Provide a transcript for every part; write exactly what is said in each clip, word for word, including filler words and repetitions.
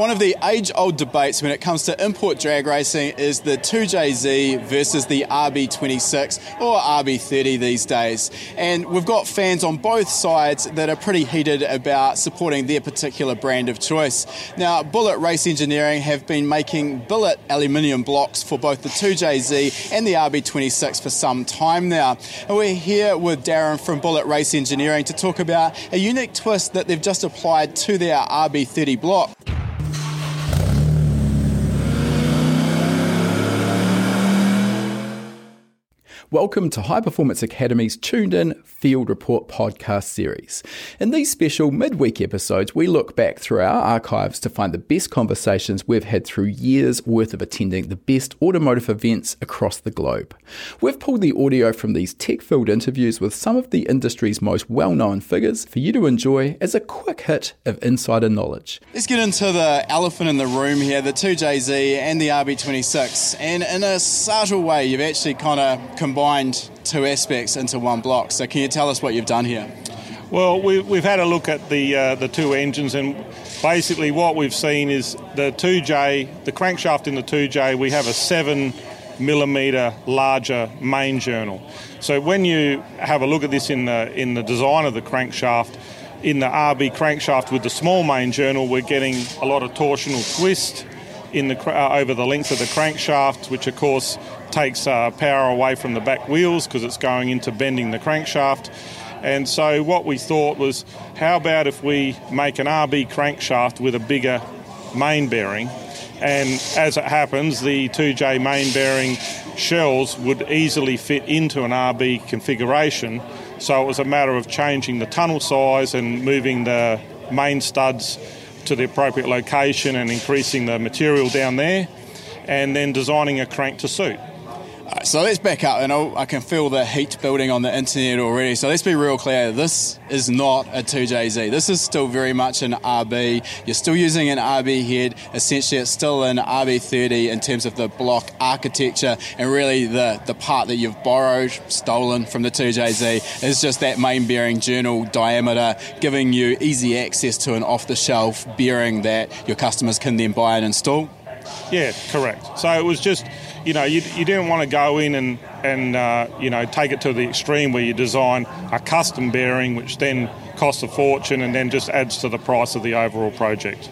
One of the age-old debates when it comes to import drag racing is the two J Z versus the R B twenty-six or R B thirty these days. And we've got fans on both sides that are pretty heated about supporting their particular brand of choice. Now, Bullet Race Engineering have been making billet aluminium blocks for both the two J Z and the R B twenty-six for some time now. And we're here with Darren from Bullet Race Engineering to talk about a unique twist that they've just applied to their R B thirty block. Welcome to High Performance Academy's Tuned In Field Report podcast series. In these special midweek episodes, we look back through our archives to find the best conversations we've had through years worth of attending the best automotive events across the globe. We've pulled the audio from these tech-filled interviews with some of the industry's most well-known figures for you to enjoy as a quick hit of insider knowledge. Let's get into the elephant in the room here, the two J Z and the R B twenty-six. And in a subtle way, you've actually kind of combined two aspects into one block. So can you tell us what you've done here? Well, we, we've had a look at the uh, the two engines, and basically what we've seen is the two J, the crankshaft in the two J, we have a seven millimetre larger main journal. So when you have a look at this in the in the design of the crankshaft, in the R B crankshaft with the small main journal, we're getting a lot of torsional twist in the uh, over the length of the crankshaft, which of course takes uh, power away from the back wheels because it's going into bending the crankshaft. And so what we thought was, how about if we make an R B crankshaft with a bigger main bearing? And as it happens, the two J main bearing shells would easily fit into an R B configuration. So it was a matter of changing the tunnel size and moving the main studs to the appropriate location and increasing the material down there, and then designing a crank to suit. So let's back up, and I'll, I can feel the heat building on the internet already. So let's be real clear, this is not a two J Z. This is still very much an R B. You're still using an R B head. Essentially, it's still an R B thirty in terms of the block architecture, and really the, the part that you've borrowed, stolen from the two J Z is just that main bearing journal diameter, giving you easy access to an off-the-shelf bearing that your customers can then buy and install. Yeah, correct. So it was just, you know, you, you didn't want to go in and, and uh, you know, take it to the extreme where you design a custom bearing, which then costs a fortune and then just adds to the price of the overall project.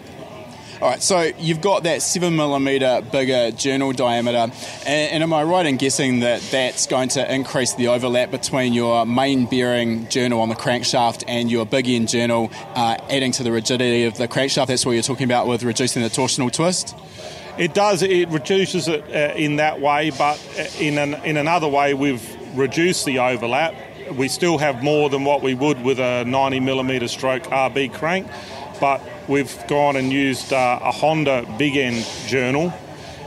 All right, so you've got that seven millimetre bigger journal diameter, and, and am I right in guessing that that's going to increase the overlap between your main bearing journal on the crankshaft and your big end journal, uh, adding to the rigidity of the crankshaft? That's what you're talking about with reducing the torsional twist? It does. It reduces it uh, in that way, but in an, in another way, we've reduced the overlap. We still have more than what we would with a ninety millimetre stroke R B crank, but we've gone and used uh, a Honda big end journal,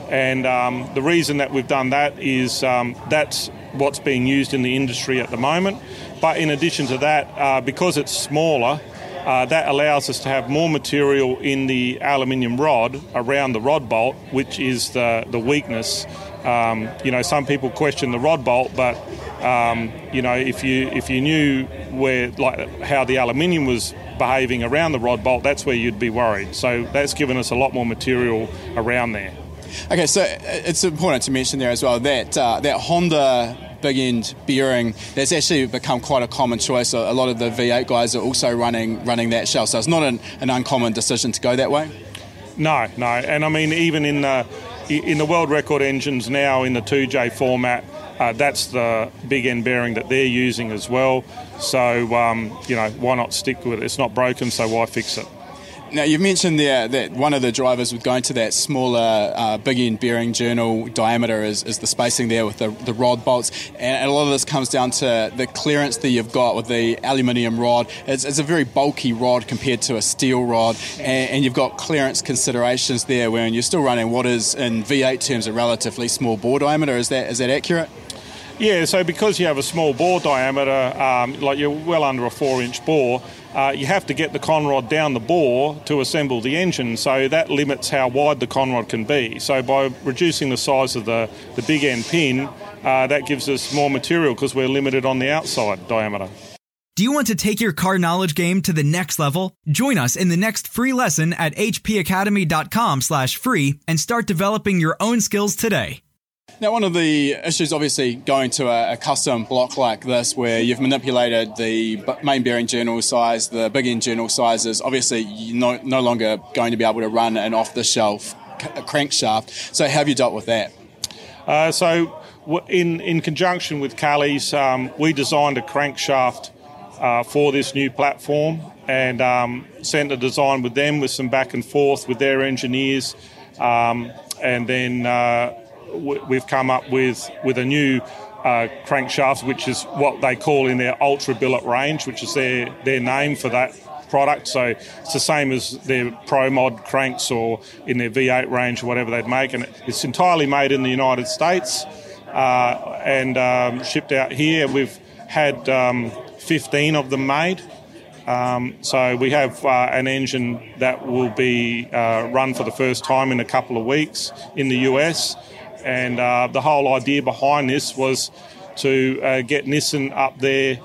and um, the reason that we've done that is um, that's what's being used in the industry at the moment. But in addition to that, uh, because it's smaller, Uh, that allows us to have more material in the aluminium rod around the rod bolt, which is the, the weakness. Um, you know, some people question the rod bolt, but um, you know, if you if you knew where like how the aluminium was behaving around the rod bolt, that's where you'd be worried. So that's given us a lot more material around there. Okay, so it's important to mention there as well that uh, that Honda big end bearing, that's actually become quite a common choice. A lot of the V eight guys are also running running that shell, so it's not an, an uncommon decision to go that way. No, no, and I mean even in the in the world record engines now in the two J format, uh, that's the big end bearing that they're using as well. So um, you know, why not stick with it? It's not broken, so why fix it? Now, you've mentioned there that one of the drivers with going to that smaller uh, big end bearing journal diameter is, is the spacing there with the, the rod bolts. And a lot of this comes down to the clearance that you've got with the aluminium rod. It's, it's a very bulky rod compared to a steel rod. And, and you've got clearance considerations there when you're still running what is, in V eight terms, a relatively small bore diameter. Is that is that accurate? Yeah, so because you have a small bore diameter, um, like you're well under a four-inch bore, uh, you have to get the conrod down the bore to assemble the engine, so that limits how wide the conrod can be. So by reducing the size of the, the big end pin, uh, that gives us more material because we're limited on the outside diameter. Do you want to take your car knowledge game to the next level? Join us in the next free lesson at h p academy dot com slash free and start developing your own skills today. Now, one of the issues, obviously, going to a, a custom block like this where you've manipulated the b- main bearing journal size, the big end journal sizes, obviously you're no, no longer going to be able to run an off-the-shelf c- crankshaft. So how have you dealt with that? Uh, so in, in conjunction with Callies, um, we designed a crankshaft uh, for this new platform and um, sent a design with them with some back and forth with their engineers um, and then... Uh, We've come up with, with a new uh, crankshaft, which is what they call in their Ultra Billet range, which is their, their name for that product. So it's the same as their Pro Mod cranks or in their V eight range or whatever they'd make. And it's entirely made in the United States uh, and um, shipped out here. We've had um, fifteen of them made. Um, so we have uh, an engine that will be uh, run for the first time in a couple of weeks in the U S, and uh, the whole idea behind this was to uh, get Nissan up there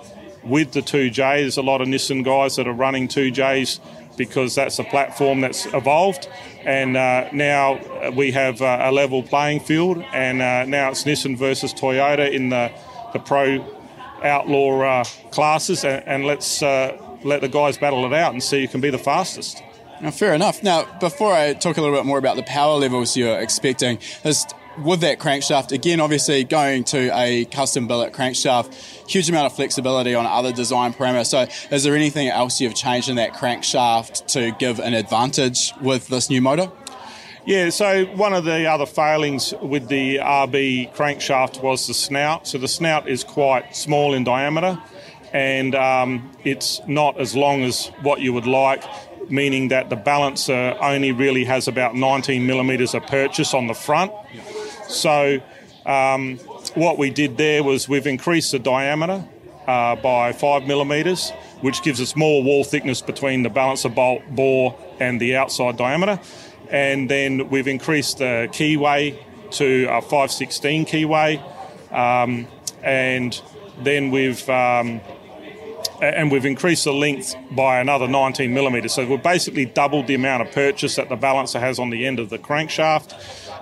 with the two J. There's a lot of Nissan guys that are running two J's because that's a platform that's evolved, and uh, now we have uh, a level playing field, and uh, now it's Nissan versus Toyota in the, the pro outlaw uh, classes, and, and let's uh, let the guys battle it out and see who can be the fastest. Now, fair enough. Now, before I talk a little bit more about the power levels you're expecting, there's with that crankshaft, again, obviously going to a custom billet crankshaft, huge amount of flexibility on other design parameters. So is there anything else you've changed in that crankshaft to give an advantage with this new motor? Yeah, so one of the other failings with the R B crankshaft was the snout. So the snout is quite small in diameter, and um, it's not as long as what you would like, meaning that the balancer only really has about nineteen millimetres of purchase on the front. Yeah. So um, what we did there was we've increased the diameter uh, by five millimetres, which gives us more wall thickness between the balancer bolt bore and the outside diameter. And then we've increased the keyway to a five sixteenths keyway. Um, and then we've... Um, and we've increased the length by another nineteen millimetres. So we've basically doubled the amount of purchase that the balancer has on the end of the crankshaft.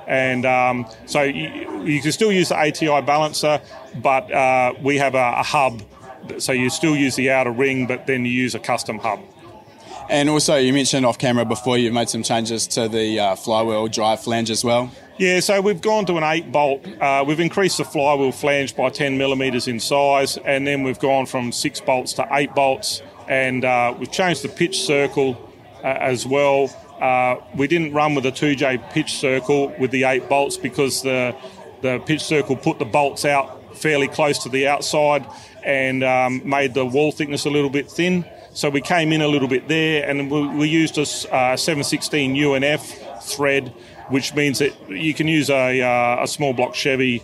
And um, so you, you can still use the A T I balancer, but uh, we have a, a hub. So you still use the outer ring, but then you use a custom hub. And also you mentioned off camera before you've made some changes to the uh, flywheel drive flange as well. Yeah, so we've gone to an eight bolt. Uh, we've increased the flywheel flange by ten millimetres in size, and then we've gone from six bolts to eight bolts, and uh, we've changed the pitch circle uh, as well. Uh, we didn't run with a two J pitch circle with the eight bolts because the the pitch circle put the bolts out fairly close to the outside and um, made the wall thickness a little bit thin. So we came in a little bit there, and we, we used a uh, seven sixteenths U N F thread, which means that you can use a, uh, a small block Chevy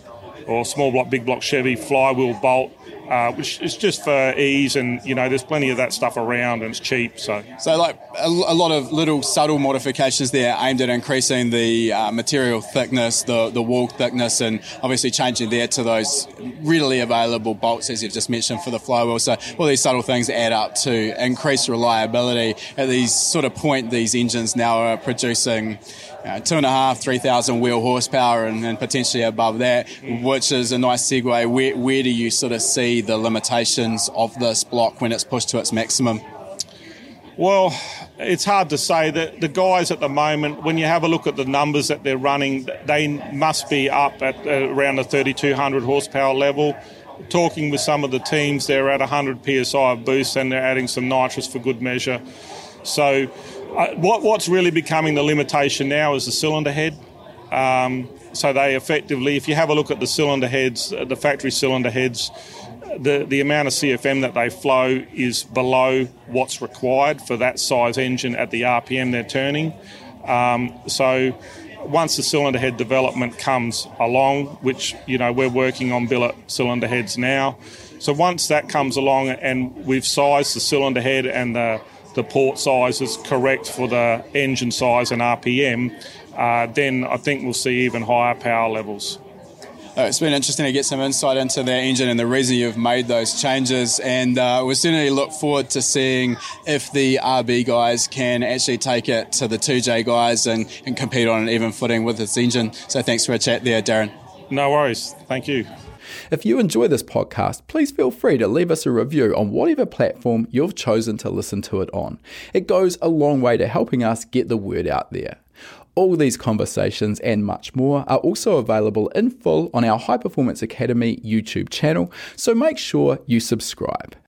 or small block, big block Chevy flywheel bolt, uh, which is just for ease, and, you know, there's plenty of that stuff around and it's cheap. So, so like a, a lot of little subtle modifications there aimed at increasing the uh, material thickness, the, the wall thickness, and obviously changing there to those readily available bolts, as you've just mentioned, for the flywheel. So all these subtle things add up to increased reliability at these sort of point these engines now are producing... Uh, two and a half, three thousand wheel horsepower, and, and potentially above that, mm. which is a nice segue. Where, where do you sort of see the limitations of this block when it's pushed to its maximum? Well, it's hard to say. The, the guys at the moment, when you have a look at the numbers that they're running, they must be up at uh, around the thirty-two hundred horsepower level. Talking with some of the teams, they're at one hundred P S I of boost, and they're adding some nitrous for good measure. So... Uh, what, what's really becoming the limitation now is the cylinder head. Um, so they effectively, if you have a look at the cylinder heads, the factory cylinder heads, the, the amount of C F M that they flow is below what's required for that size engine at the R P M they're turning. Um, so once the cylinder head development comes along, which, you know, we're working on billet cylinder heads now. So once that comes along and we've sized the cylinder head and the the port size is correct for the engine size and R P M, uh, then I think we'll see even higher power levels. Uh, it's been interesting to get some insight into their engine and the reason you've made those changes, and uh, we certainly look forward to seeing if the R B guys can actually take it to the two J guys and, and compete on an even footing with this engine. So thanks for a chat there, Darren. No worries. Thank you. If you enjoy this podcast, please feel free to leave us a review on whatever platform you've chosen to listen to it on. It goes a long way to helping us get the word out there. All these conversations and much more are also available in full on our High Performance Academy YouTube channel, so make sure you subscribe.